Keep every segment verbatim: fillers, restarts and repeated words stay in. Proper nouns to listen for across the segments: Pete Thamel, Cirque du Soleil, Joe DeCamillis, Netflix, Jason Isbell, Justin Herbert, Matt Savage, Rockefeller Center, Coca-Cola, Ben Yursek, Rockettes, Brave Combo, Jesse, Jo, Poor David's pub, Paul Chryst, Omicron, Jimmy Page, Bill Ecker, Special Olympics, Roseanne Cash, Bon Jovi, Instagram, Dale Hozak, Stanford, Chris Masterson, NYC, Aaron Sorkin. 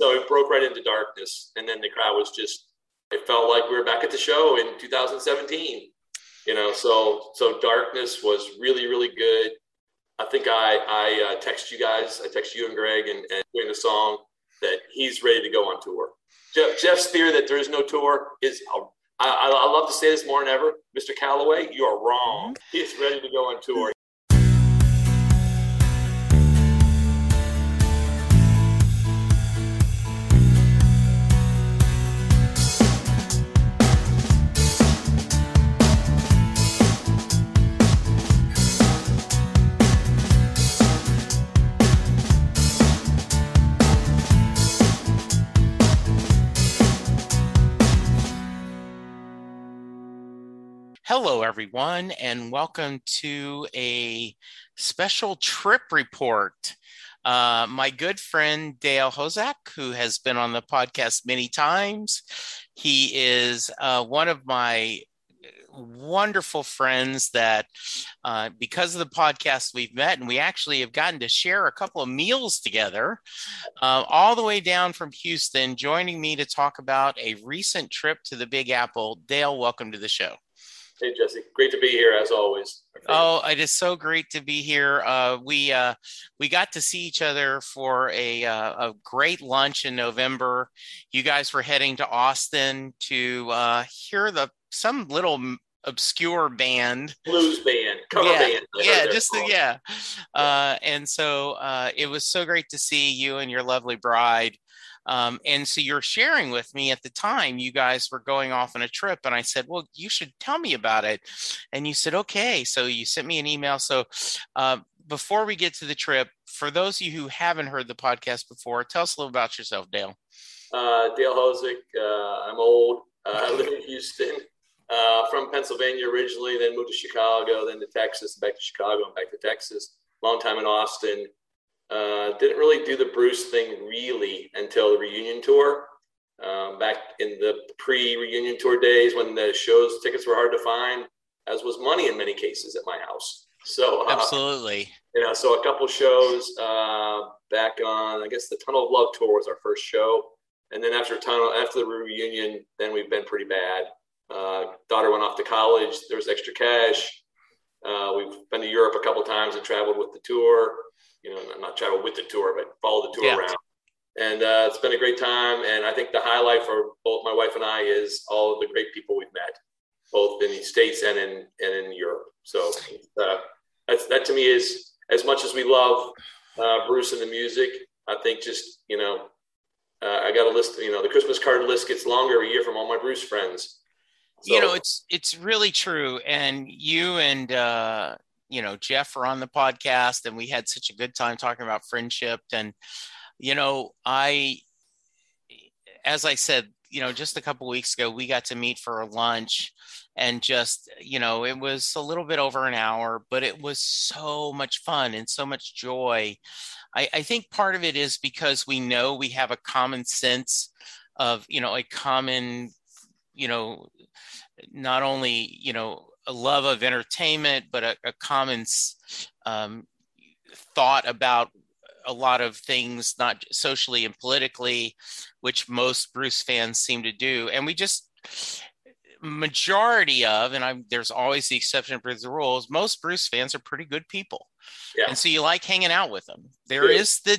So it broke right into darkness. And then the crowd was just, it felt like we were back at the show in two thousand seventeen, you know? So, so darkness was really, really good. I think I, I uh, text you guys, I text you and Greg and, and doing the song that he's ready to go on tour. Jeff, Jeff's theory that there is no tour is, I, I, I love to say this more than ever, Mister Calloway, you are wrong. He is ready to go on tour. Hello, everyone, and welcome to a special trip report. Uh, my good friend, Dale Hozak, who has been on the podcast many times, he is uh, one of my wonderful friends that uh, because of the podcast we've met, and we actually have gotten to share a couple of meals together, uh, all the way down from Houston, joining me to talk about a recent trip to the Big Apple. Dale, welcome to the show. Hey, Jesse. Great to be here, as always. Oh, it is so great to be here. Uh, we uh, we got to see each other for a, uh, a great lunch in November. You guys were heading to Austin to uh, hear the some little obscure band. Blues band. Cover yeah, band. Yeah, just the, yeah. Uh, and so uh, it was so great to see you and your lovely bride. Um, and so you're sharing with me at the time you guys were going off on a trip, and I said, well, you should tell me about it. And you said, okay. So you sent me an email. So uh, before we get to the trip, for those of you who haven't heard the podcast before, tell us a little about yourself, Dale. Uh, Dale Hozak. Uh, I'm old. Uh, I live in Houston, uh, from Pennsylvania originally, then moved to Chicago, then to Texas, back to Chicago, and back to Texas. Long time in Austin. Uh, didn't really do the Bruce thing really until the reunion tour, um, back in the pre-reunion tour days when the shows tickets were hard to find, as was money in many cases at my house. So uh, absolutely, you know. So a couple shows uh, back on, I guess the Tunnel of Love tour was our first show, and then after Tunnel, after the reunion, then we've been pretty bad. Uh, daughter went off to college. There was extra cash. Uh, we've been to Europe a couple times and traveled with the tour. You know, I'm not traveling with the tour, but follow the tour yeah. around. And uh, it's been a great time. And I think the highlight for both my wife and I is all of the great people we've met, both in the States and in and in Europe. So uh, that's, that to me is, as much as we love uh, Bruce and the music, I think just, you know, uh, I got a list, you know, the Christmas card list gets longer every year from all my Bruce friends. So, you know, it's, it's really true. And you and, uh, you know, Jeff were on the podcast, and we had such a good time talking about friendship. And, you know, I, as I said, you know, just a couple of weeks ago, we got to meet for lunch, and just, you know, it was a little bit over an hour, but it was so much fun and so much joy. I, I think part of it is because we know we have a common sense of, you know, a common, you know, not only, you know, a love of entertainment, but a, a common um, thought about a lot of things, not socially and politically, which most Bruce fans seem to do. And we just, majority of, and I'm, there's always the exception for the rules, most Bruce fans are pretty good people. Yeah. And so you like hanging out with them. There yeah. is the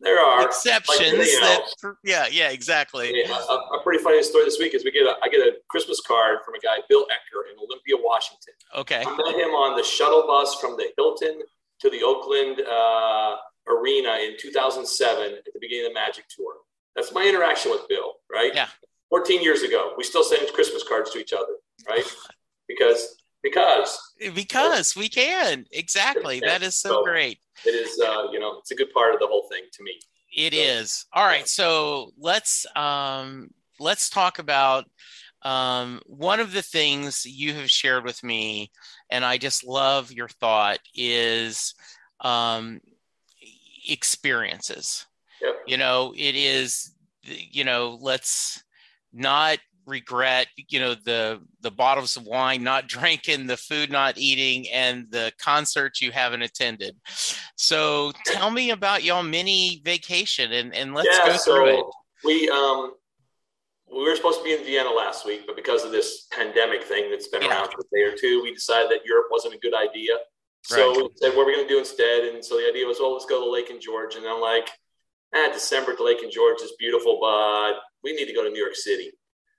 there are exceptions. Like, that, yeah, yeah, exactly. Yeah, a, a pretty funny story this week is we get a, I get a Christmas card from a guy, Bill Ecker, in Olympia, Washington. Okay. I met him on the shuttle bus from the Hilton to the Oakland uh, Arena in two thousand seven at the beginning of the Magic Tour. That's my interaction with Bill, right? Yeah. fourteen years ago, we still send Christmas cards to each other, right? Because, because. Because we can. Exactly. That is so, so great. It is, uh, you know, it's a good part of the whole thing to me. It so, is. All right. Yeah. So let's um, let's talk about um, one of the things you have shared with me, and I just love your thought, is um, experiences. Yep. You know, it is, you know, let's not regret, you know, the the bottles of wine not drinking, the food not eating, and the concerts you haven't attended. So tell me about y'all mini vacation, and, and let's yeah, go so through it. We um we were supposed to be in Vienna last week, but because of this pandemic thing that's been yeah. around for a day or two, we decided that Europe wasn't a good idea. So right. we said, what are we going to do instead? And so the idea was, well, let's go to Lake and George. And I'm like, ah, December to Lake and George is beautiful, but we need to go to New York City.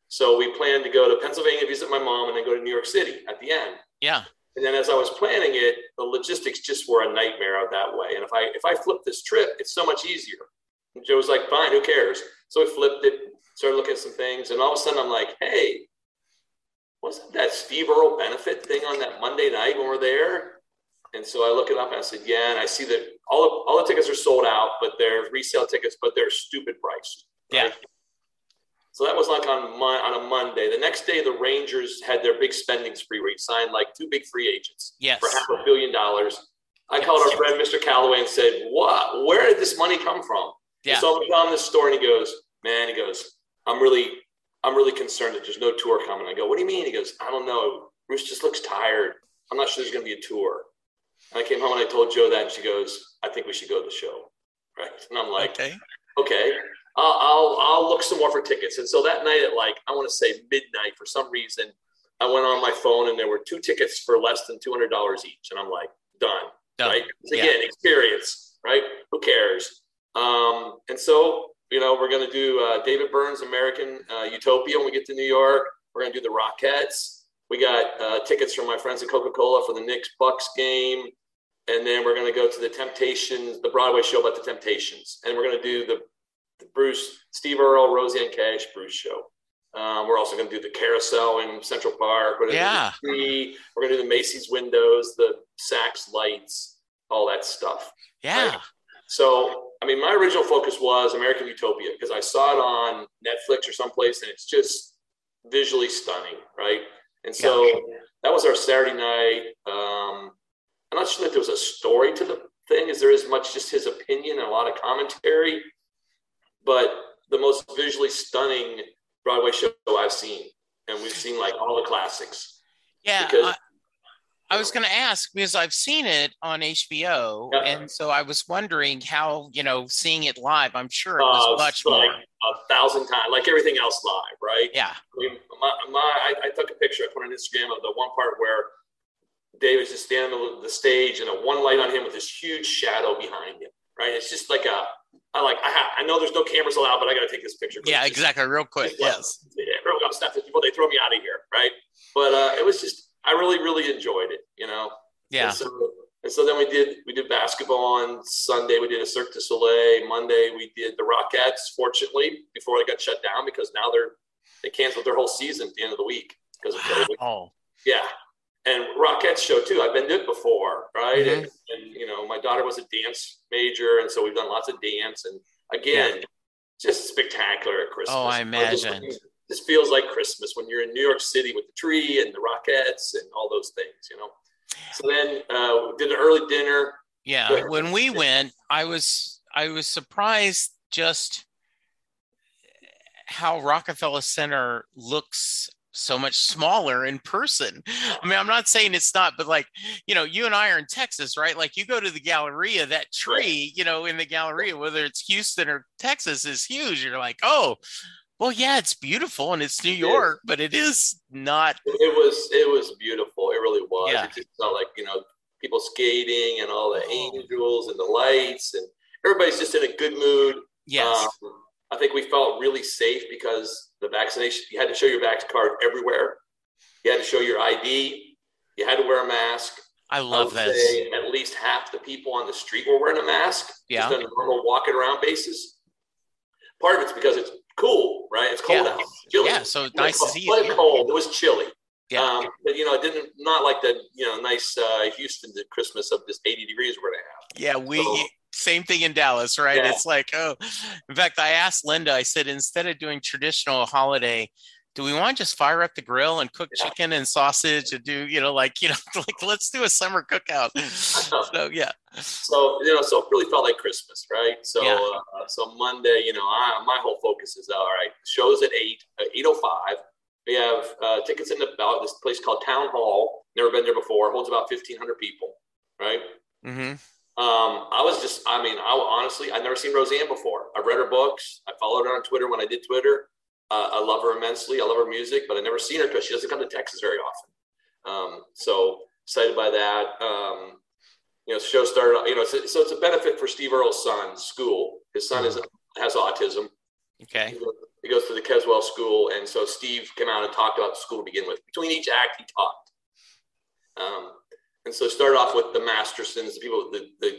So we planned to go to Pennsylvania, visit my mom, and then go to New York City at the end. Yeah. And then as I was planning it, the logistics just were a nightmare out that way. And if I, if I flip this trip, it's so much easier. And Joe was like, fine, who cares? So we flipped it, started looking at some things. And all of a sudden I'm like, hey, wasn't that Steve Earle benefit thing on that Monday night when we're there? And so I look it up and I said, yeah, and I see that all the, all the tickets are sold out, but they're resale tickets, but they're stupid priced. Right? Yeah. So that was like on mon- on a Monday. The next day, the Rangers had their big spending spree where he signed like two big free agents yes. for half a billion dollars. I yes. called our friend, Mister Callaway, and said, what? Where did this money come from? Yeah. So I'm down this store and he goes, man, he goes, I'm really, I'm really concerned that there's no tour coming. I go, what do you mean? He goes, I don't know. Bruce just looks tired. I'm not sure there's going to be a tour. And I came home and I told Joe that, and she goes, I think we should go to the show, right? And I'm like, okay, okay. Uh, I'll I'll look some more for tickets. And so that night at like, I want to say midnight, for some reason, I went on my phone and there were two tickets for less than two hundred dollars each. And I'm like, done, done. Right? Again, yeah. experience, right? Who cares? Um, and so, you know, we're going to do uh, David Byrne's American uh, Utopia when we get to New York. We're going to do the Rockettes. We got uh, tickets from my friends at Coca-Cola for the Knicks-Bucks game. And then we're going to go to the Temptations, the Broadway show about the Temptations. And we're going to do the, the Bruce, Steve Earle, Roseanne Cash, Bruce show. Um, we're also going to do the Carousel in Central Park. We're going to yeah. do the tree. We're going to do the Macy's windows, the Saks lights, all that stuff. Yeah. Right? So, I mean, my original focus was American Utopia because I saw it on Netflix or someplace, and it's just visually stunning, right? And so yeah. that was our Saturday night. Um, I'm not sure that there was a story to the thing as there is much just his opinion and a lot of commentary, but the most visually stunning Broadway show I've seen. And we've seen like all the classics. Yeah. Because, I, I was going to ask because I've seen it on H B O. Yeah. And so I was wondering how, you know, seeing it live, I'm sure it was uh, much like, more. A thousand times, like everything else live, right? Yeah. I mean, my, my, I, I took a picture, I put on Instagram of the one part where David's just standing on the stage and a one light on him with this huge shadow behind him, right? It's just like a, I like, I, ha, I know there's no cameras allowed, but I got to take this picture. Yeah, just, exactly, real quick, yes. Yeah, real quick, I'll snap this before they throw me out of here, right? But uh, it was just, I really, really enjoyed it, you know? Yeah. And so, and so then we did, we did basketball on Sunday. We did a Cirque du Soleil. Monday, we did the Rockettes, fortunately, before they got shut down, because now they're, they canceled their whole season at the end of the week because of COVID. Oh. Yeah. And Rockettes show too. I've been to it before, right? Mm-hmm. And, and you know, my daughter was a dance major, and so we've done lots of dance. And again, yeah. just spectacular at Christmas. Oh, I imagine. Just, this feels like Christmas when you're in New York City with the tree and the Rockettes and all those things, you know. So then, uh, did an early dinner. Yeah, but when we went, I was I was surprised just how Rockefeller Center looks so much smaller in person. I mean, I'm not saying it's not, but like, you know, you and I are in Texas, right? Like you go to the Galleria, that tree, you know, in the Galleria, whether it's Houston or Texas, is huge. You're like, oh, well, yeah, it's beautiful and it's New York, but it is not. It was it was beautiful. It really was. Yeah. It just felt like, you know, people skating and all the angels and the lights and everybody's just in a good mood. Yes. Um, I think we felt really safe because the vaccination, you had to show your vax card everywhere. You had to show your I D. You had to wear a mask. I love this. At least half the people on the street were wearing a mask. Yeah. Just on a normal walking around basis. Part of it's because it's cool, right? It's cold yeah. out. It's chilly. Yeah, so it's nice to see you. It cold. It was chilly. Yeah. Um, but, you know, it didn't, not like the, you know, nice uh, Houston Christmas of just eighty degrees we're going to have. Yeah, we, so, same thing in Dallas, right? Yeah. It's like, oh, in fact, I asked Linda, I said, instead of doing traditional holiday, do we want to just fire up the grill and cook yeah. chicken and sausage and do, you know, like, you know, like let's do a summer cookout. So, yeah. So, you know, so it really felt like Christmas, right? So, yeah. uh, so Monday, you know, I, my whole focus is, all right, show's at eight, uh, eight oh five. We have uh, tickets in the ballot. This place called Town Hall. Never been there before. Holds about fifteen hundred people, right? Mm-hmm. Um, I was just, I mean, I honestly, I've never seen Roseanne before. I've read her books. I followed her on Twitter when I did Twitter. Uh, I love her immensely. I love her music, but I've never seen her because she doesn't come to Texas very often. Um, so excited by that. Um, you know, the show started, you know, so, so it's a benefit for Steve Earle's son's school. His son is has autism. Okay. He goes, he goes to the Keswell school. And so Steve came out and talked about school to begin with. Between each act, he talked. Um, And so start off with the Mastersons, the people, the, the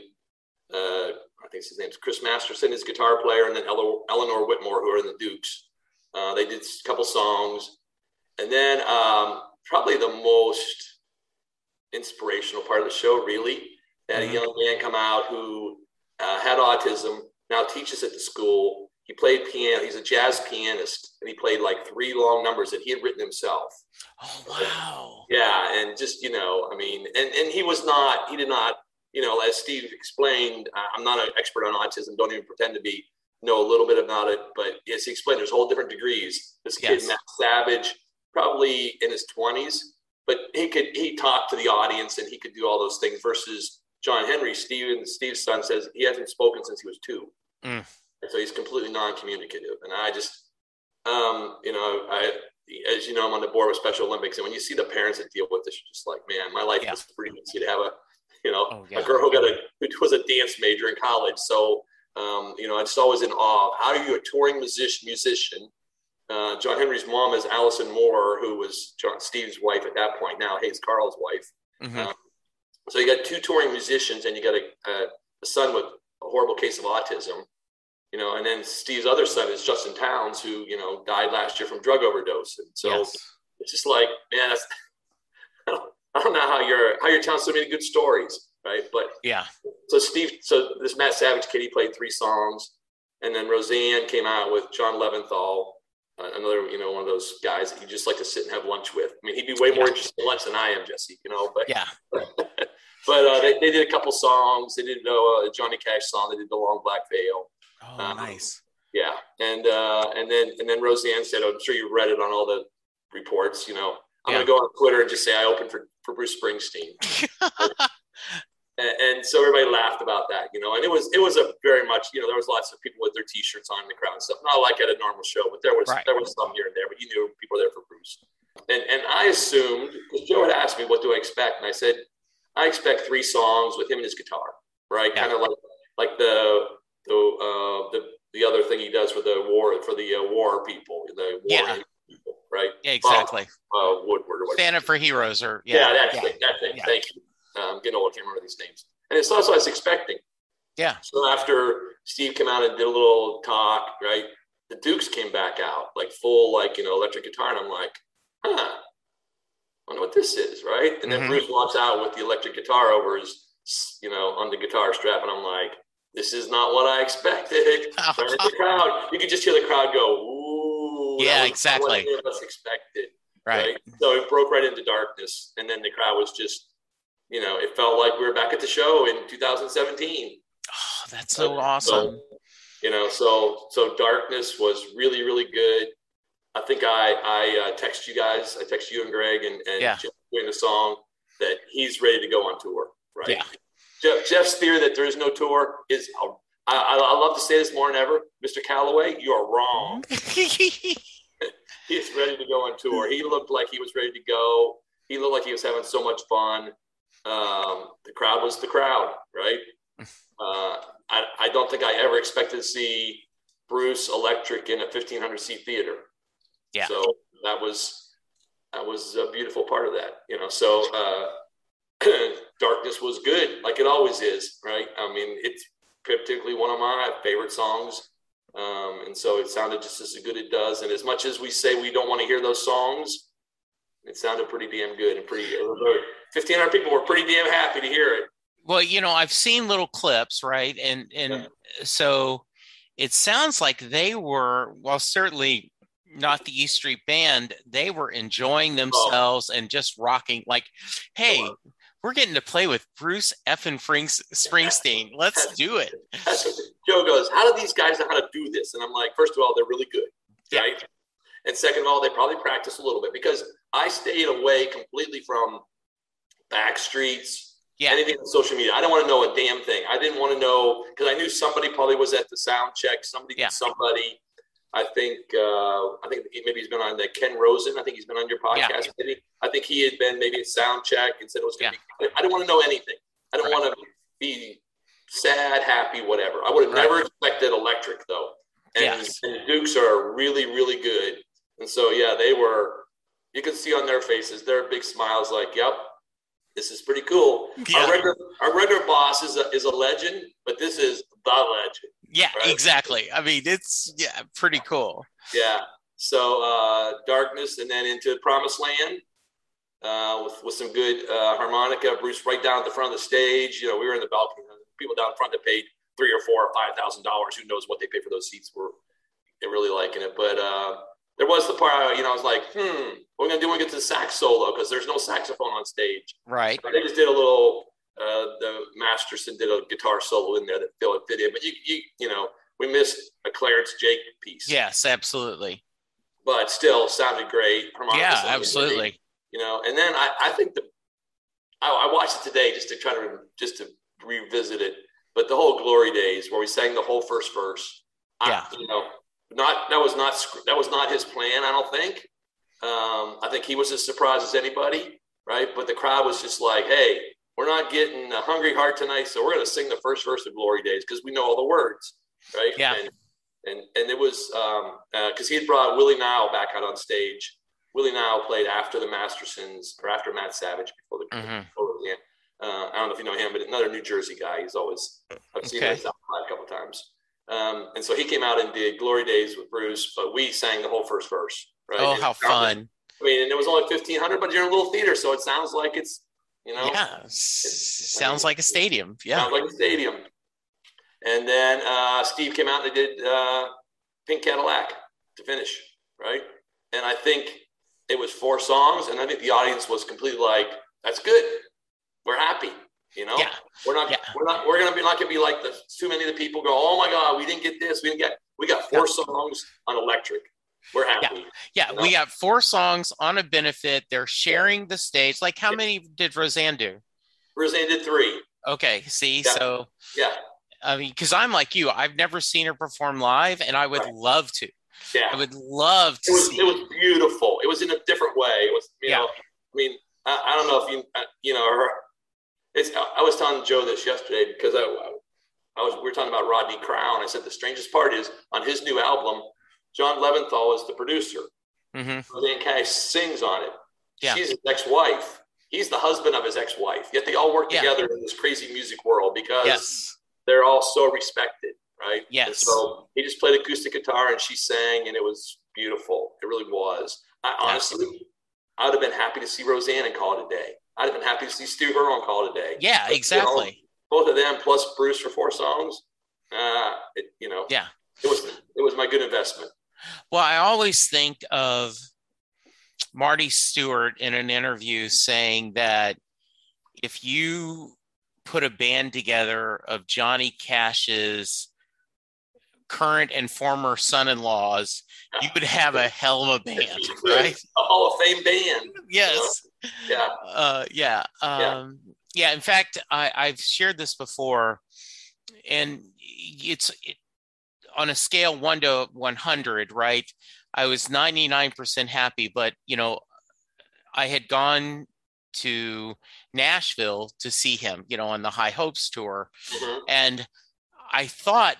uh, I think his name's Chris Masterson, his guitar player, and then Ele- Eleanor Whitmore, who are in the Dukes. Uh, they did a couple songs. And then um, probably the most inspirational part of the show, really, had mm-hmm. a young man come out who uh, had autism, now teaches at the school. He played piano. He's a jazz pianist, and he played like three long numbers that he had written himself. Oh, wow. Yeah, and just, you know, I mean, and, and he was not, he did not, you know, as Steve explained, I'm not an expert on autism, don't even pretend to be, know a little bit about it, but as he explained, there's whole different degrees. This kid, yes. Matt Savage, probably in his twenties, but he could, he talked to the audience and he could do all those things versus John Henry. Steve, and Steve's son says he hasn't spoken since he was two. Mm. And so he's completely non-communicative. And I just, um, you know, I, as you know, I'm on the board with Special Olympics. And when you see the parents that deal with this, you're just like, man, my life yeah. is pretty easy to have a, you know, oh, yeah. a girl who got a, who was a dance major in college. So, um, you know, I'm just always in awe of how are you a touring musician, musician? Uh, John Henry's mom is Allison Moore, who was John Steve's wife at that point. Now Hayes Carl's wife. Mm-hmm. Um, so you got two touring musicians and you got a, a, a son with a horrible case of autism. You know, and then Steve's other son is Justin Towns, who, you know, died last year from drug overdose. And so yes. it's just like, man, that's, I, don't, I don't know how you're, how you're telling so many good stories. Right. But yeah. So Steve, so this Matt Savage kid, he played three songs, and then Roseanne came out with John Leventhal, another, you know, one of those guys that you just like to sit and have lunch with. I mean, he'd be way more yeah. interested in lunch than I am, Jesse, you know, but yeah. but, but uh, they, they did a couple songs. They did a Johnny Cash song. They did The Long Black Veil. Oh, um, nice. Yeah. And, uh, and then, and then Roseanne said, I'm sure you read it on all the reports, you know, I'm yeah. going to go on Twitter and just say, I opened for, for Bruce Springsteen. and, and so everybody laughed about that, you know, and it was, it was a very much, you know, there was lots of people with their t-shirts on in the crowd and stuff. Not like at a normal show, but there was, right. there was some here and there, but you knew people were there for Bruce. And, and I assumed, because Joe had asked me, what do I expect? And I said, I expect three songs with him and his guitar, right? Yeah. Kind of like, like the, So, uh, the the other thing he does for the war for the uh, war people, the war yeah. people, right? Yeah, exactly. Bob, uh, Woodward, or Stand Up for Heroes, or yeah, yeah that yeah. thing. That thing. Yeah. Thank you. I'm um, getting old. I can't remember these names. And it's also I was expecting. Yeah. So after Steve came out and did a little talk, right? The Dukes came back out like full, like you know, electric guitar, and I'm like, huh, I don't know what this is, right? And then mm-hmm. Bruce walks out with the electric guitar over his, you know, on the guitar strap, and I'm like. This is not what I expected. Oh. The crowd, you could just hear the crowd go, ooh. Yeah, that exactly. What none of us expected. Right. right. So it broke right into darkness. And then the crowd was just, you know, it felt like we were back at the show in two thousand seventeen. Oh, that's so, so awesome. So, you know, so so darkness was really, really good. I think I, I uh, text you guys. I text you and Greg and, and yeah. Jeff doing the song that he's ready to go on tour. Right. Yeah. Jeff, Jeff's theory that there is no tour is, I, I, I love to say this more than ever, Mister Calloway, you are wrong. He's ready to go on tour. He looked like he was ready to go. He looked like he was having so much fun. Um, the crowd was the crowd, right? Uh, I, I don't think I ever expected to see Bruce Electric in a fifteen hundred seat theater. Yeah. So that was, that was a beautiful part of that, you know, so, uh, darkness was good, like it always is, right? I mean, it's particularly one of my favorite songs, um, and so it sounded just as good it does. And as much as we say we don't want to hear those songs, it sounded pretty damn good and pretty. fifteen hundred people were pretty damn happy to hear it. Well, you know, I've seen little clips, right? And and yeah. so it sounds like they were, well, certainly not the E Street Band. They were enjoying themselves oh. and just rocking. Like, hey. Oh. We're getting to play with Bruce effing Springsteen. Let's do it. Joe goes, how do these guys know how to do this? And I'm like, first of all, they're really good. Right? Yeah. And And second of all, they probably practiced a little bit, because I stayed away completely from back streets, yeah. anything on social media. I don't want to know a damn thing. I didn't want to know, because I knew somebody probably was at the sound check. Somebody yeah. somebody. I think uh, I think maybe he's been on the Ken Rosen. I think he's been on your podcast. Yeah. Maybe I think he had been maybe at sound check and said it was going to yeah. be. I don't want to know anything. I don't right. want to be sad, happy, whatever. I would have right. never expected electric, though. And, yes. and the Dukes are really, really good. And so, yeah, they were – you can see on their faces, their big smiles like, yep, this is pretty cool. Yeah. Our regular, our regular boss is a, is a legend, but this is the legend. Yeah, right? Exactly. I mean, it's yeah, pretty cool. Yeah. So uh, Darkness, and then into Promised Land uh, with, with some good uh, harmonica. Bruce right down at the front of the stage. You know, we were in the balcony. People down front that paid three or four or five thousand dollars. Who knows what they paid for those seats? Were they really liking it? But uh, there was the part, you know, I was like, hmm, what are we going to do when we get to the sax solo? Because there's no saxophone on stage. Right. But they just did a little, uh, the Masterson did a guitar solo in there that Phil had fit in. But, you, you you know, we missed a Clarence Jake piece. Yes, absolutely. But still sounded great. Harmonica yeah, sounded absolutely. Great, you know, and then I, I think the, I, I watched it today just to try to, just to, revisit it, but the whole Glory Days where we sang the whole first verse, I, yeah you know not that was not that was not his plan, I don't think. um I think he was as surprised as anybody, right? But the crowd was just like, hey, we're not getting a hungry heart tonight, so we're going to sing the first verse of Glory Days because we know all the words, right? Yeah. And and, and it was um because uh, he had brought Willie Nile back out on stage. Willie Nile played after the Mastersons, or after Matt Savage, before the mm-hmm. before the end. Uh, I don't know if you know him, but another New Jersey guy. He's always I've seen okay. him a couple times, um, and so he came out and did Glory Days with Bruce, but we sang the whole first verse. Right? Oh, and how fun! Like, I mean, and it was only fifteen hundred, but you're in a little theater, so it sounds like it's you know, yeah, it, sounds I mean, like a stadium. Yeah, sounds like a stadium. And then uh, Steve came out and did uh, Pink Cadillac to finish, right? And I think it was four songs, and I think the audience was completely like, "That's good." We're happy, you know. Yeah. We're not. Yeah. We're not. We're gonna be not gonna be like the too many of the people go, oh my God, we didn't get this. We didn't get. We got four yeah. songs on electric. We're happy. Yeah, yeah. You know? We got four songs on a benefit. They're sharing yeah. the stage. Like, how yeah. many did Roseanne do? Roseanne did three. Okay. See, yeah. so yeah. I mean, because I'm like you, I've never seen her perform live, and I would right. love to. Yeah. I would love to. It was, see it was beautiful. It was in a different way. It was. You yeah. know, I mean, I, I don't know if you you know her. It's, I was telling Joe this yesterday because I, I was we were talking about Rodney Crown. I said the strangest part is on his new album, John Leventhal is the producer. Mm-hmm. Roseanne Cash sings on it. Yeah. She's his ex-wife. He's the husband of his ex-wife. Yet they all work yeah. together in this crazy music world because yes. they're all so respected, right? Yes. And so he just played acoustic guitar and she sang, and it was beautiful. It really was. I honestly, Absolutely. I would have been happy to see Roseanne and call it a day. I'd have been happy to see Steve Earle on call today. Yeah, but, exactly. You know, both of them plus Bruce for four songs. Uh, it, you know, yeah, it was it was my good investment. Well, I always think of Marty Stewart in an interview saying that if you put a band together of Johnny Cash's current and former son-in-laws, you would have a hell of a band, right? A Hall of Fame band. Yes. You know? Yeah. Uh, yeah. Um, yeah. Yeah. In fact, I, I've shared this before, and it's it, on a scale one to one hundred, right? I was ninety-nine percent happy, but, you know, I had gone to Nashville to see him, you know, on the High Hopes tour. Mm-hmm. And I thought,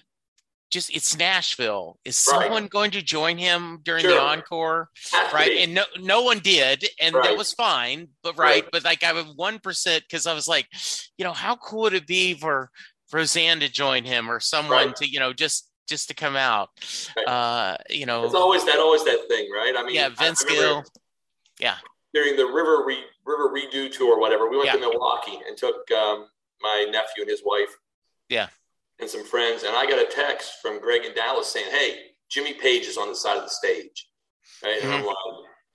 just it's Nashville. Is right. someone going to join him during sure. the encore? Has right. And no, no one did. And right. that was fine. But right. right. But like I was one percent, because I was like, you know, how cool would it be for Roseanne to join him or someone right. to, you know, just, just to come out, right. uh, you know, it's always that, always that thing. Right. I mean, yeah, Vince Gill. Yeah. During the river, re, river redo tour or whatever, we went yeah. to Milwaukee and took um, my nephew and his wife. Yeah. And some friends, and I got a text from Greg in Dallas saying, "Hey, Jimmy Page is on the side of the stage," right? Mm-hmm. And I'm like,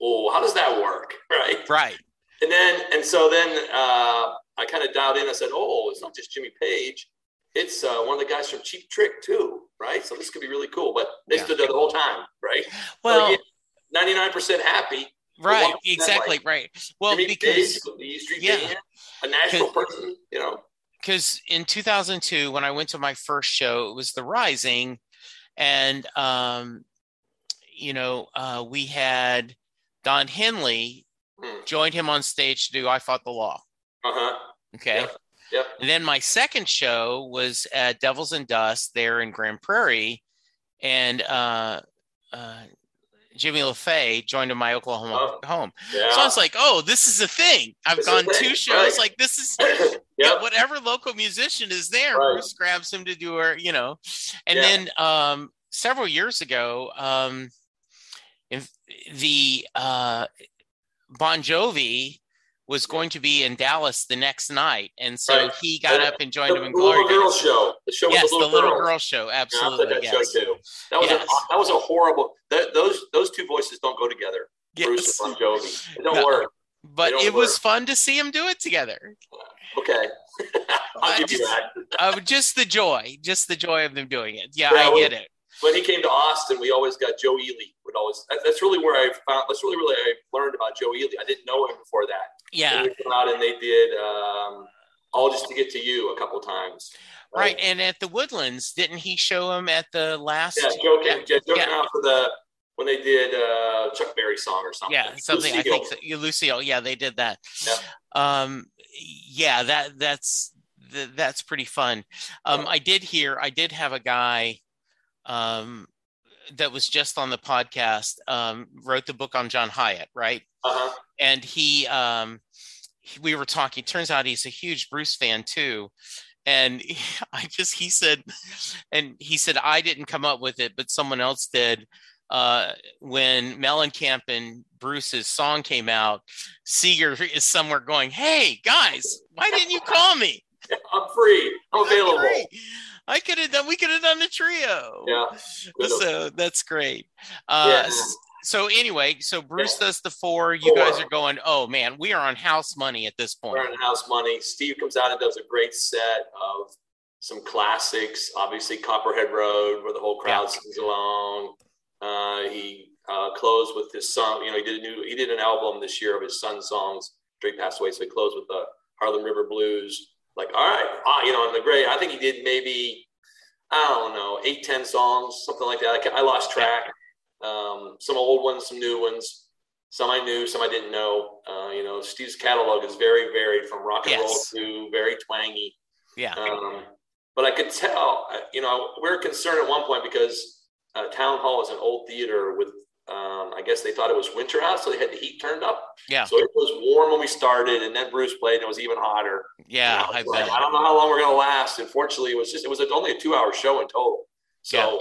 "Oh, how does that work?" Right? Right. And then, and so then uh, I kind of dialed in. I said, "Oh, it's not just Jimmy Page; it's uh, one of the guys from Cheap Trick too, right? So this could be really cool." But they yeah. stood there the whole time, right? Well, so, yeah. ninety-nine percent happy. Right, exactly, like, right. Well, because days, yeah, band, a national person, you know. Because in two thousand two, when I went to my first show, it was The Rising, and um, you know, uh, we had Don Henley hmm. joined him on stage to do "I Fought the Law." Uh huh. Okay. Yep. Yep. And then my second show was at Devils and Dust there in Grand Prairie, and uh, uh, Jimmy LaFay joined in my Oklahoma oh, home. Yeah. So I was like, oh, this is a thing. I've it's gone two shows. Right. Like, this is yep. yeah, whatever local musician is there. Right. Bruce grabs him to do her, you know. And yeah. then um, several years ago, um, if the uh, Bon Jovi was going to be in Dallas the next night. And so right. he got and up and joined the, him in Glory Days. The Little Girl Show. The show yes, the Little, the little girl. girl Show. Absolutely. Yeah, I yes. show too. That was yes. a, that was a horrible, that, those those two voices don't go together. Yes. Bruce and Bon Jovi. It don't no, work. But don't it work. was fun to see them do it together. Okay. I'll give just, you that. uh, just the joy. Just the joy of them doing it. Yeah, yeah I when, get it. When he came to Austin, we always got Joe Ely. Would always. That, that's really where I found, that's really, really I learned about Joe Ely. I didn't know him before that. Yeah, they came out and they did um, All Just to Get to You a couple times. Right, right. And at the Woodlands, didn't he show him at the last? Yeah, Joe came, yeah, Joe yeah. came out for the when they did uh, Chuck Berry song or something. Yeah, something Lucille. I think so. you Lucille. Yeah, they did that. Yeah, um, yeah that that's that, that's pretty fun. Um, yeah. I did hear I did have a guy um, that was just on the podcast. Um, wrote the book on John Hyatt, right? Uh-huh. And he, um, he, we were talking, turns out he's a huge Bruce fan too. And he, I just, he said, and he said, I didn't come up with it, but someone else did. Uh, when Mellencamp and Bruce's song came out, Seeger is somewhere going, hey guys, why didn't you call me? I'm free. I'm available. I'm free. I could have done, we could have done the trio. Yeah. So that's great. Uh, yeah. So anyway, so Bruce yeah. does the four. You four. guys are going, oh, man, we are on house money at this point. We're on house money. Steve comes out and does a great set of some classics. Obviously, Copperhead Road, where the whole crowd yeah. sings along. Uh, he uh, closed with his son. You know, he did a new. He did an album this year of his son's songs. Drake passed away, so he closed with the Harlem River Blues. Like, all right, ah, you know, in the great. I think he did maybe, I don't know, eight, ten songs, something like that. I, I lost track. Yeah. Um, some old ones, some new ones, some I knew, some I didn't know. Uh, you know, Steve's catalog is very varied from rock and yes. roll to very twangy. Yeah. Um, but I could tell, you know, we were concerned at one point because uh, Town Hall is an old theater with, um, I guess they thought it was winter out, so they had the heat turned up. Yeah. So it was warm when we started, and then Bruce played, and it was even hotter. Yeah. I, like, I don't know how long we're going to last. And fortunately, it was just, it was only a two hour show in total. So. Yeah.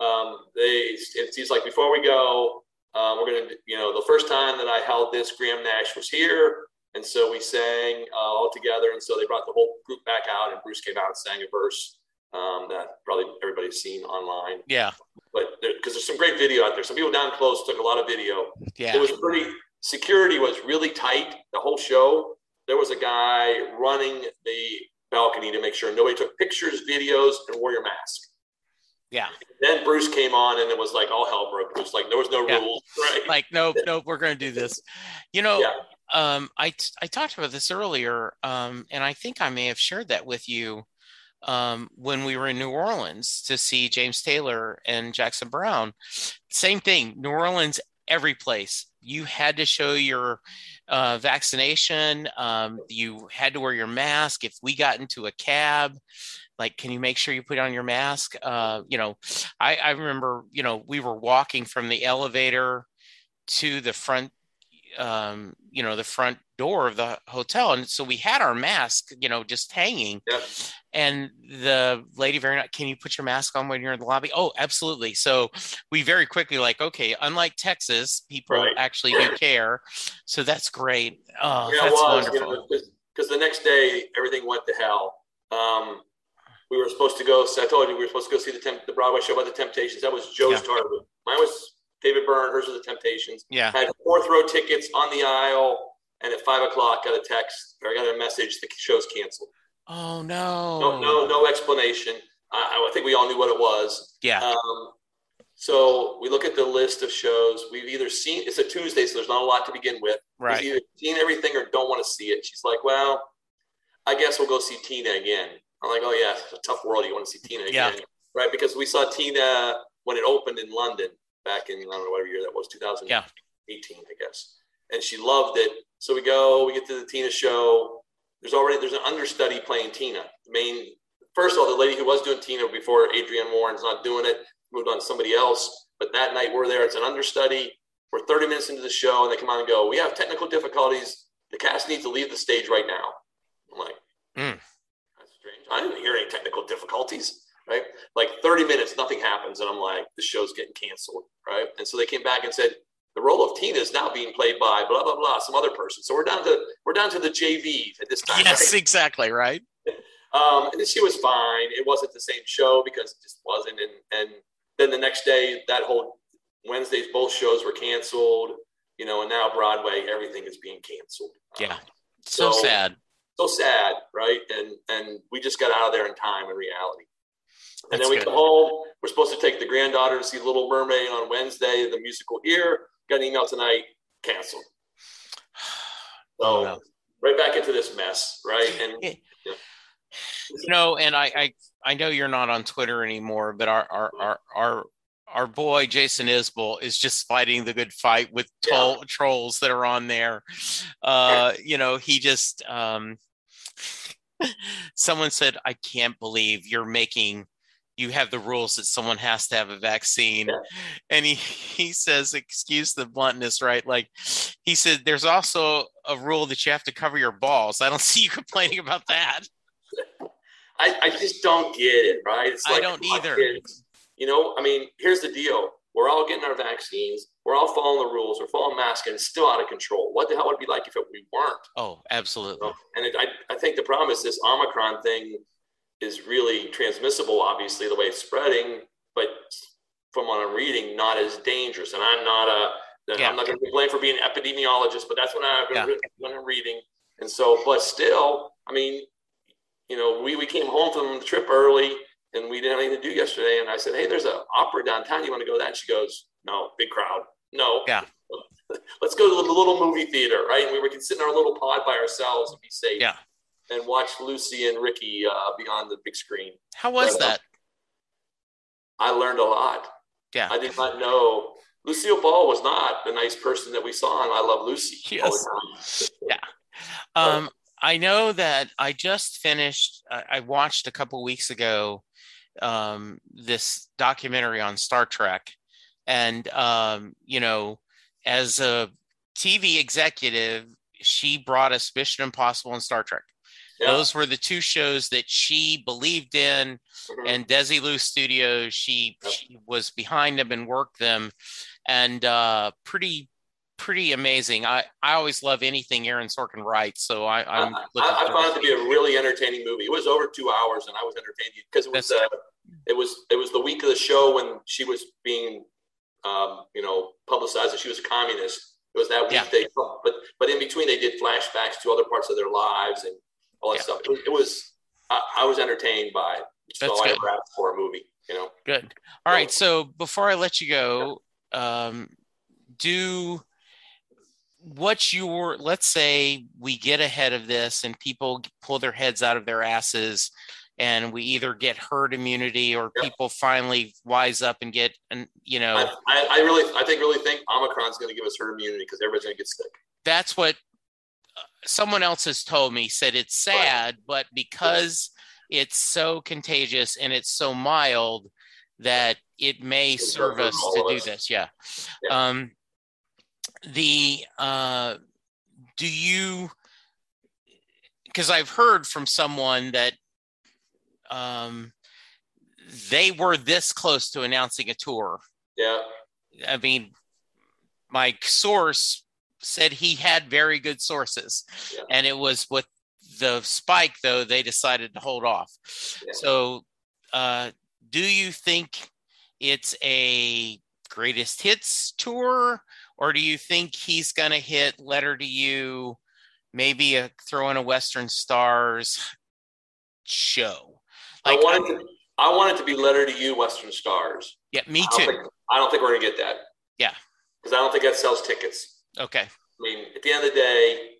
Um, they, he's like, before we go, um, we're going to, you know, the first time that I held this, Graham Nash was here. And so we sang uh, all together. And so they brought the whole group back out, and Bruce came out and sang a verse, um, that probably everybody's seen online. Yeah. But there, cause there's some great video out there. Some people down close took a lot of video. Yeah. It was pretty, security was really tight. The whole show, there was a guy running the balcony to make sure nobody took pictures, videos, and wore your mask. Yeah. Then Bruce came on, and it was like all hell broke loose. Like there was no yeah. rules, right? Like nope, nope, we're going to do this. You know, yeah. um, I I talked about this earlier, um, and I think I may have shared that with you um, when we were in New Orleans to see James Taylor and Jackson Brown. Same thing, New Orleans, every place you had to show your uh, vaccination. Um, you had to wear your mask. If we got into a cab. Like, can you make sure you put on your mask? Uh, you know, I, I remember, you know, we were walking from the elevator to the front, um, you know, the front door of the hotel. And so we had our mask, you know, just hanging. Yep. And the lady very nice, can you put your mask on when you're in the lobby? Oh, absolutely. So we very quickly like, okay, unlike Texas, people right. actually do care. So that's great. Oh, yeah, that's well, wonderful. Because you know, the next day, everything went to hell. Um, We were supposed to go. So I told you we were supposed to go see the temp, the Broadway show by the Temptations. That was Joe's yeah. Target. Mine was David Byrne. Hers was the Temptations. Yeah. I had fourth row tickets on the aisle, and at five o'clock, got a text or I got a message. The show's canceled. Oh no! No, no, no explanation. I, I think we all knew what it was. Yeah. Um, So we look at the list of shows we've either seen. It's a Tuesday, so there's not a lot to begin with. Right. We've either seen everything or don't want to see it. She's like, well, I guess we'll go see Tina again. I'm like, oh, yeah, it's a tough world. You want to see Tina again. Yeah. Right, because we saw Tina when it opened in London back in, I don't know, whatever year that was, twenty eighteen, yeah. I guess. And she loved it. So we go, we get to the Tina show. There's already, there's an understudy playing Tina. The main, first of all, the lady who was doing Tina before, Adrienne Warren's not doing it, moved on to somebody else. But that night we're there, it's an understudy. We're thirty minutes into the show and they come out and go, we have technical difficulties. The cast needs to leave the stage right now. I'm like, mm. That's strange. I didn't hear any technical difficulties. Right? Like thirty minutes, nothing happens. And I'm like, the show's getting canceled. Right. And so they came back and said, the role of Tina is now being played by blah, blah, blah, some other person. So we're down to, we're down to the J Vs at this time. Yes, right? Exactly. Right. Um, and she was fine. It wasn't the same show because it just wasn't. And, and then the next day, that whole Wednesdays, both shows were canceled, you know, and now Broadway, everything is being canceled. Yeah. Um, so, so sad. So sad. Right. And, and we just got out of there in time in reality. And That's then we good. Come home. We're supposed to take the granddaughter to see Little Mermaid on Wednesday, the musical here. Got an email tonight, canceled. So oh, no. Right back into this mess, right? And yeah. Yeah. You know, and I, I, I know you're not on Twitter anymore, but our our our our, our boy Jason Isbell is just fighting the good fight with tol- yeah. trolls that are on there. Uh, yeah. You know, he just um, someone said, I can't believe you're making. You have the rules that someone has to have a vaccine. Yeah. And he, he says, excuse the bluntness, right? Like he said, there's also a rule that you have to cover your balls. I don't see you complaining about that. I, I just don't get it, right? It's like, I don't either. Kids, you know, I mean, here's the deal. We're all getting our vaccines. We're all following the rules. We're following masks and it's still out of control. What the hell would it be like if it, we weren't? Oh, absolutely. So, and it, I, I think the problem is this Omicron thing is really transmissible, obviously, the way it's spreading, but from what I'm reading, not as dangerous. And I'm not a, yeah. I'm not going to be blamed for being an epidemiologist, but that's what I'm, yeah. what I'm reading. And so, but still, I mean, you know, we, we came home from the trip early and we didn't have anything to do yesterday. And I said, hey, there's an opera downtown. You want to go to that? And she goes, no, big crowd. No. Yeah. Let's go to the little movie theater, right? And we, we can sit in our little pod by ourselves and be safe. Yeah. And watch Lucy and Ricky uh, beyond the big screen. How was but, that? I learned a lot. Yeah. I did not know. Lucille Ball was not the nice person that we saw on I Love Lucy. Yes. Yeah. Um, I know that I just finished, I, I watched a couple weeks ago um, this documentary on Star Trek. And, um, you know, as a T V executive, she brought us Mission Impossible and Star Trek. Yeah. Those were the two shows that she believed in, mm-hmm. and Desilu Studios, she, yep. she was behind them and worked them, and uh, pretty, pretty amazing. I, I always love anything Aaron Sorkin writes, so I I'm I, I, I found it to be a really entertaining movie. It was over two hours, and I was entertained because it was uh, it was it was the week of the show when she was being um, you know publicized that she was a communist. It was that week yeah. they, but but in between they did flashbacks to other parts of their lives and. All that yeah. stuff. It, it was, I, I was entertained by it. So I grabbed for a movie, you know? Good. All so, right. So before I let you go, yeah. um, do what's your, let's say we get ahead of this and people pull their heads out of their asses and we either get herd immunity or yeah. people finally wise up and get, and you know, I, I, I really, I think really think Omicron's going to give us herd immunity because everybody's going to get sick. That's what, someone else has told me, said it's sad, right. but because yeah. it's so contagious and it's so mild that it may it's serve us to do us. This. Yeah. yeah. Um, the, uh, do you, because I've heard from someone that um, they were this close to announcing a tour. Yeah. I mean, my source said he had very good sources yeah. and it was with the spike though they decided to hold off yeah. so uh do you think it's a greatest hits tour or do you think he's gonna hit Letter to You, maybe a throw in a Western Stars show? Like I wanted to, I wanted to be Letter to You, Western Stars. Yeah, me too. I don't think we're going to get that. Yeah. Because I don't think that sells tickets. Okay. I mean, at the end of the day,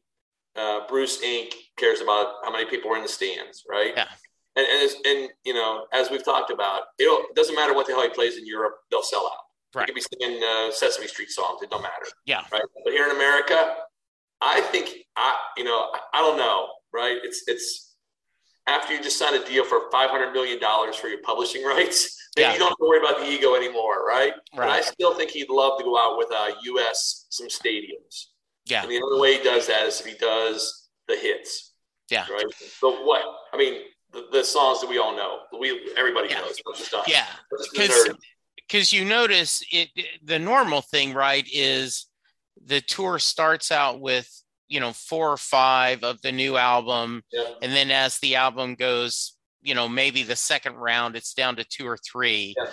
uh, Bruce Incorporated cares about how many people are in the stands, right? Yeah. And, and, and you know, as we've talked about, it'll, it doesn't matter what the hell he plays in Europe, they'll sell out. Right. He could be singing uh, Sesame Street songs. It don't matter. Yeah. Right. But here in America, I think, I, you know, I, I don't know, right? It's, it's after you just sign a deal for five hundred million dollars for your publishing rights, then yeah. you don't have to worry about the ego anymore, right? Right. But I still think he'd love to go out with uh, U S some stadiums. Yeah. And the only way he does that is if he does the hits. Yeah. Right. But what? I mean, the, the songs that we all know, we everybody yeah. knows. Just yeah. Because you notice it, the normal thing, right, is the tour starts out with, you know, four or five of the new album. Yeah. And then as the album goes, you know, maybe the second round, it's down to two or three. Yeah.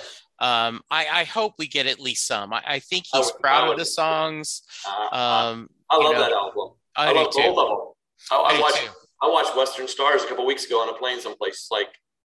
Um, I, I hope we get at least some. I, I think he's I would, proud would, of the songs. Uh, um, I love you know, that album. I, I love both of them. I, I, I, watched, I watched Western Stars a couple of weeks ago on a plane someplace. Like,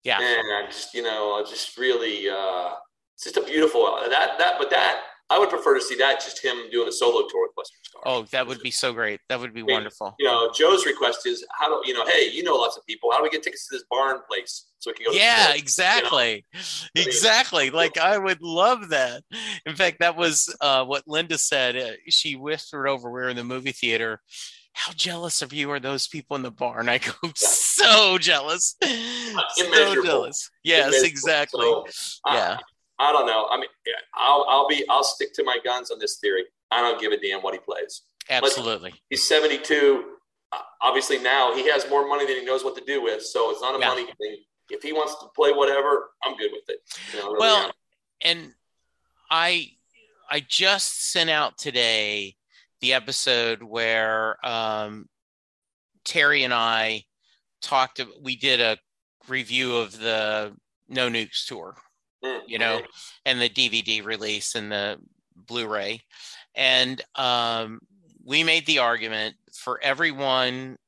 yeah. man, I just, you know, I just really uh, – it's just a beautiful that that, but that I would prefer to see that just him doing a solo tour with Western Star. Oh, that would be so great. That would be I mean, wonderful. You know, Joe's request is how do you know? Hey, you know, lots of people. How do we get tickets to this barn place so we can go? Yeah, to exactly, you know? exactly. Like I would love that. In fact, that was uh, what Linda said. Uh, she whispered over. We were in the movie theater. How jealous of you are those people in the barn? I go, yeah. so jealous, so jealous. Yes, Immeasurable. exactly. So, yeah. I, I don't know. I mean, I'll, I'll be, I'll stick to my guns on this theory. I don't give a damn what he plays. Absolutely. Like, he's seventy-two. Obviously now he has more money than he knows what to do with. So it's not a yeah. money thing. If he wants to play whatever, I'm good with it. You know, really well, honest. and I, I just sent out today the episode where um, Terry and I talked, we did a review of the No Nukes tour. You know, and the D V D release and the Blu-ray. And um, we made the argument for everyone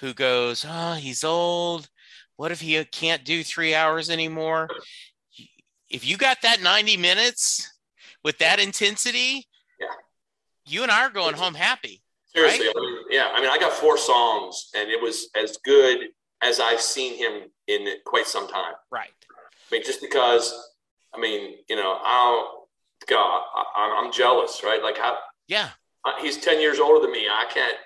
who goes, oh, he's old. What if he can't do three hours anymore? If you got that ninety minutes with that intensity, yeah. you and I are going home happy. Seriously. Right? I mean, yeah. I mean, I got four songs and it was as good as I've seen him in quite some time. Right. I mean, just because, I mean, you know, I'll, God, I, I'm jealous, right? Like, how? Yeah. I, he's ten years older than me. I can't,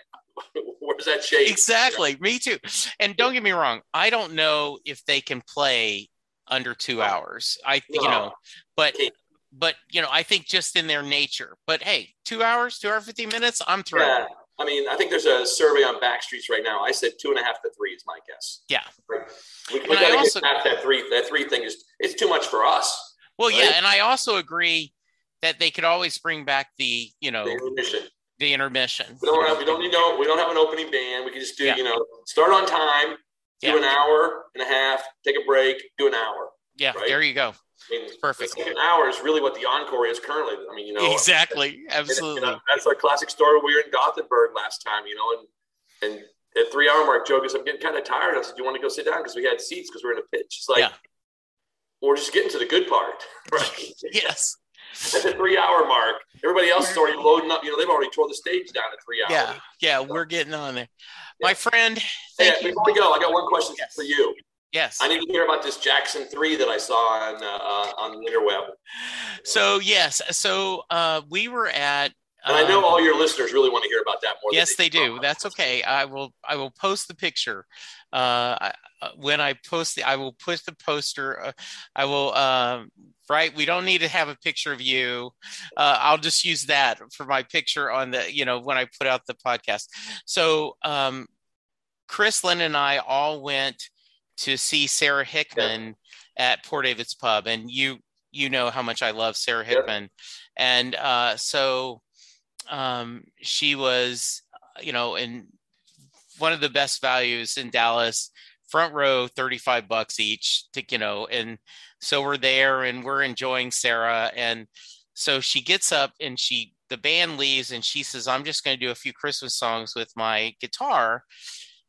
where's that shape? Exactly. You know? Me too. And don't get me wrong. I don't know if they can play under two hours. I, no. you know, but, but, you know, I think just in their nature. But hey, two hours, two hour fifty minutes, I'm thrilled. Yeah. I mean, I think there's a survey on Backstreets right now. I said two and a half to three is my guess. Yeah. Right. We, we got to also, get past that three. That three thing is it's too much for us. Well, right? yeah, and I also agree that they could always bring back the you know the intermission. The intermission. We don't have we don't you know we don't have an opening band. We can just do yeah. you know start on time, do yeah. an hour and a half, take a break, do an hour. Yeah. Right? There you go. I mean, perfect. An hour is really what the encore is currently. I mean, you know, exactly, absolutely. And, you know, that's our classic story. We were in Gothenburg last time, you know, and and at three hour mark, Joe goes, "I'm getting kind of tired." I said, "Do you want to go sit down?" Because we had seats because we're in a pitch. It's like yeah. we're just getting to the good part, right? Yes. At the three hour mark, everybody else is already loading up. You know, they've already tore the stage down at three hours. Yeah, yeah, so, we're getting on there, yeah. my friend. Thank hey, you. Before we go, I got one question yes. for you. Yes. I need to hear about this Jackson three that I saw on uh, on the interweb. So, yes. So uh, we were at. And I know um, all your listeners really want to hear about that more. Yes, than they, they do. About. That's okay. I will I will post the picture. Uh, when I post the, I will put the poster. Uh, I will, uh, right. We don't need to have a picture of you. Uh, I'll just use that for my picture on the, you know, when I put out the podcast. So um, Chris, Lynn, and I all went to see Sarah Hickman yeah. at Poor David's pub. And you, you know how much I love Sarah Hickman. Yeah. And uh, so um, she was, you know, in one of the best values in Dallas, front row, thirty-five bucks each to, you know, and so we're there and we're enjoying Sarah. And so she gets up and she, the band leaves and she says, "I'm just going to do a few Christmas songs with my guitar."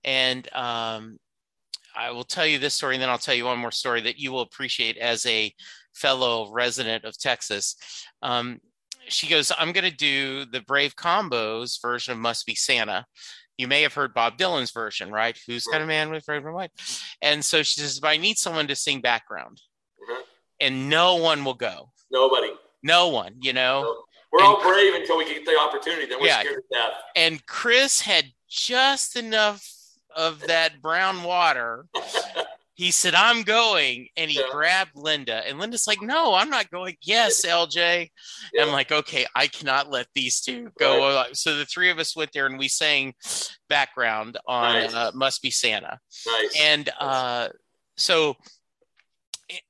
And, um, I will tell you this story, and then I'll tell you one more story that you will appreciate as a fellow resident of Texas, um, she goes, I'm going to do the Brave Combo's version of Must Be Santa. You may have heard Bob Dylan's version, right? Who's kind of man with red and white? And so she says, but I need someone to sing background. Mm-hmm. And no one will go. Nobody. No one, you know. No. We're and, all brave until we get the opportunity. Then we're yeah. scared to death. And Chris had just enough of that brown water. He said, I'm going. And he yeah. grabbed Linda. And Linda's like, no, I'm not going. Yes, L J. Yeah. And I'm like, okay, I cannot let these two go. Right. So the three of us went there and we sang background on nice. uh, Must Be Santa. Nice. And uh, so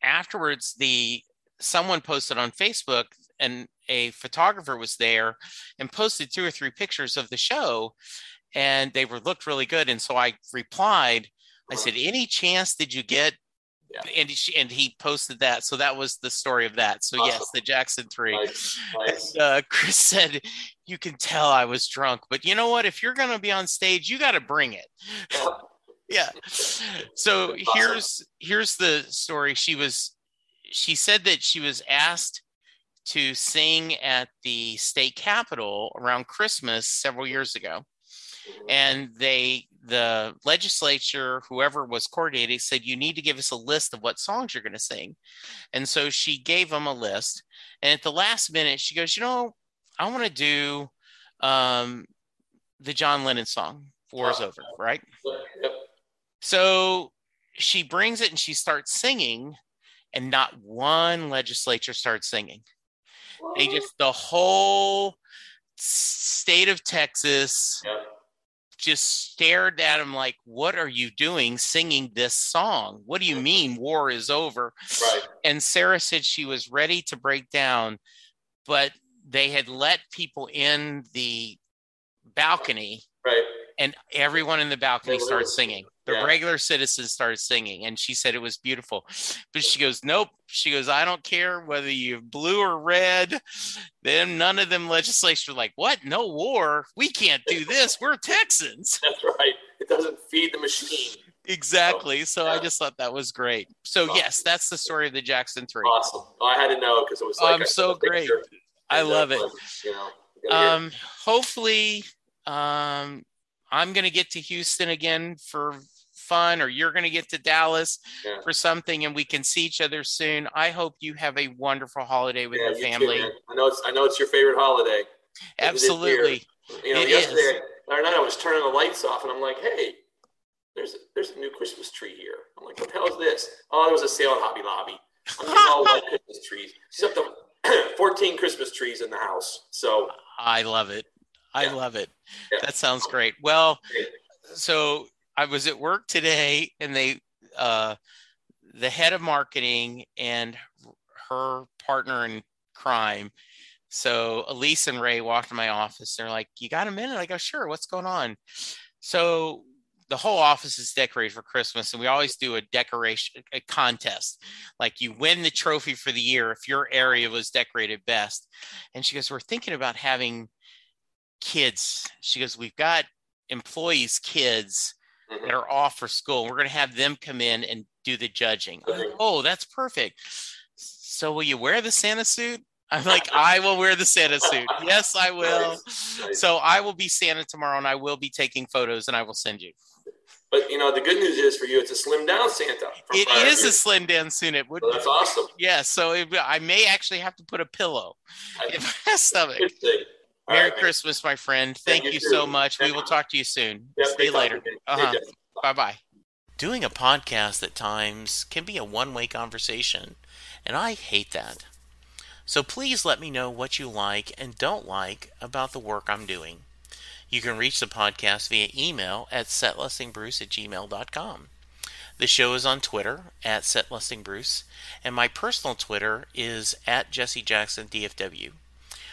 afterwards, the someone posted on Facebook, and a photographer was there and posted two or three pictures of the show. And they were looked really good. And so I replied, I said, any chance did you get? Yeah. And, he, and he posted that. So that was the story of that. So awesome. Yes, the Jackson Three. Nice. Nice. And, uh, Chris said, you can tell I was drunk, but you know what? If you're going to be on stage, you got to bring it. Yeah. yeah. So awesome. here's, here's the story. She was, she said that she was asked to sing at the state capitol around Christmas several years ago. And they, the legislature, whoever was coordinating, said, you need to give us a list of what songs you're going to sing. And so she gave them a list. And at the last minute, she goes, you know, I want to do um, the John Lennon song, War Is Over, right? Yep. So she brings it and she starts singing, and not one legislature starts singing. What? They just, the whole state of Texas... Yep. just stared at him like, what are you doing singing this song? What do you mean war is over? Right. And Sarah said she was ready to break down, but they had let people in the balcony right. and everyone in the balcony regular. started singing. The yeah. regular citizens started singing, and she said it was beautiful. But she goes, nope. She goes, I don't care whether you're blue or red. Then none of them legislators were like, what? No war. We can't do this. We're Texans. That's right. It doesn't feed the machine. Exactly. So, so yeah. I just thought that was great. So awesome. Yes, that's the story of the Jackson Three. Awesome. Oh, I had to know because it was like I'm so great. I love it. You know, you um, hopefully, um, I'm going to get to Houston again for fun, or you're going to get to Dallas yeah. for something, and we can see each other soon. I hope you have a wonderful holiday with yeah, your you family. Too, I know it's I know it's your favorite holiday. Absolutely, you know. It yesterday, is. Or night I was turning the lights off, and I'm like, "Hey, there's a, there's a new Christmas tree here." I'm like, "What the hell is this?" Oh, there was a sale at Hobby Lobby. I'm like, all white Christmas trees. She's up to fourteen Christmas trees in the house. So I love it. I yeah. love it. Yeah. That sounds great. Well, so I was at work today, and they, uh, the head of marketing and her partner in crime. So Elise and Ray walked in my office. They're like, you got a minute? I go, sure. What's going on? So the whole office is decorated for Christmas, and we always do a decoration a contest. Like, you win the trophy for the year if your area was decorated best. And she goes, we're thinking about having kids. She goes, we've got employees' kids mm-hmm. that are off for school. We're going to have them come in and do the judging. Mm-hmm. I'm like, oh, that's perfect. So will you wear the Santa suit? I'm like, I will wear the Santa suit. Yes, I will. Nice. Nice. So I will be Santa tomorrow, and I will be taking photos, and I will send you. But, you know, the good news is for you, it's a slimmed down Santa. It is years. a slimmed down Santa. So that's awesome. Yeah, so it, I may actually have to put a pillow I, in my stomach. Merry right, Christmas, my friend. Thank, Thank you, you so much. Thank we will talk to you soon. Yep, See you later. Uh-huh. Bye-bye. Doing a podcast at times can be a one-way conversation, and I hate that. So please let me know what you like and don't like about the work I'm doing. You can reach the podcast via email at setlustingbruce at gmail dot com. The show is on Twitter at setlustingbruce, and my personal Twitter is at jessejacksondfw.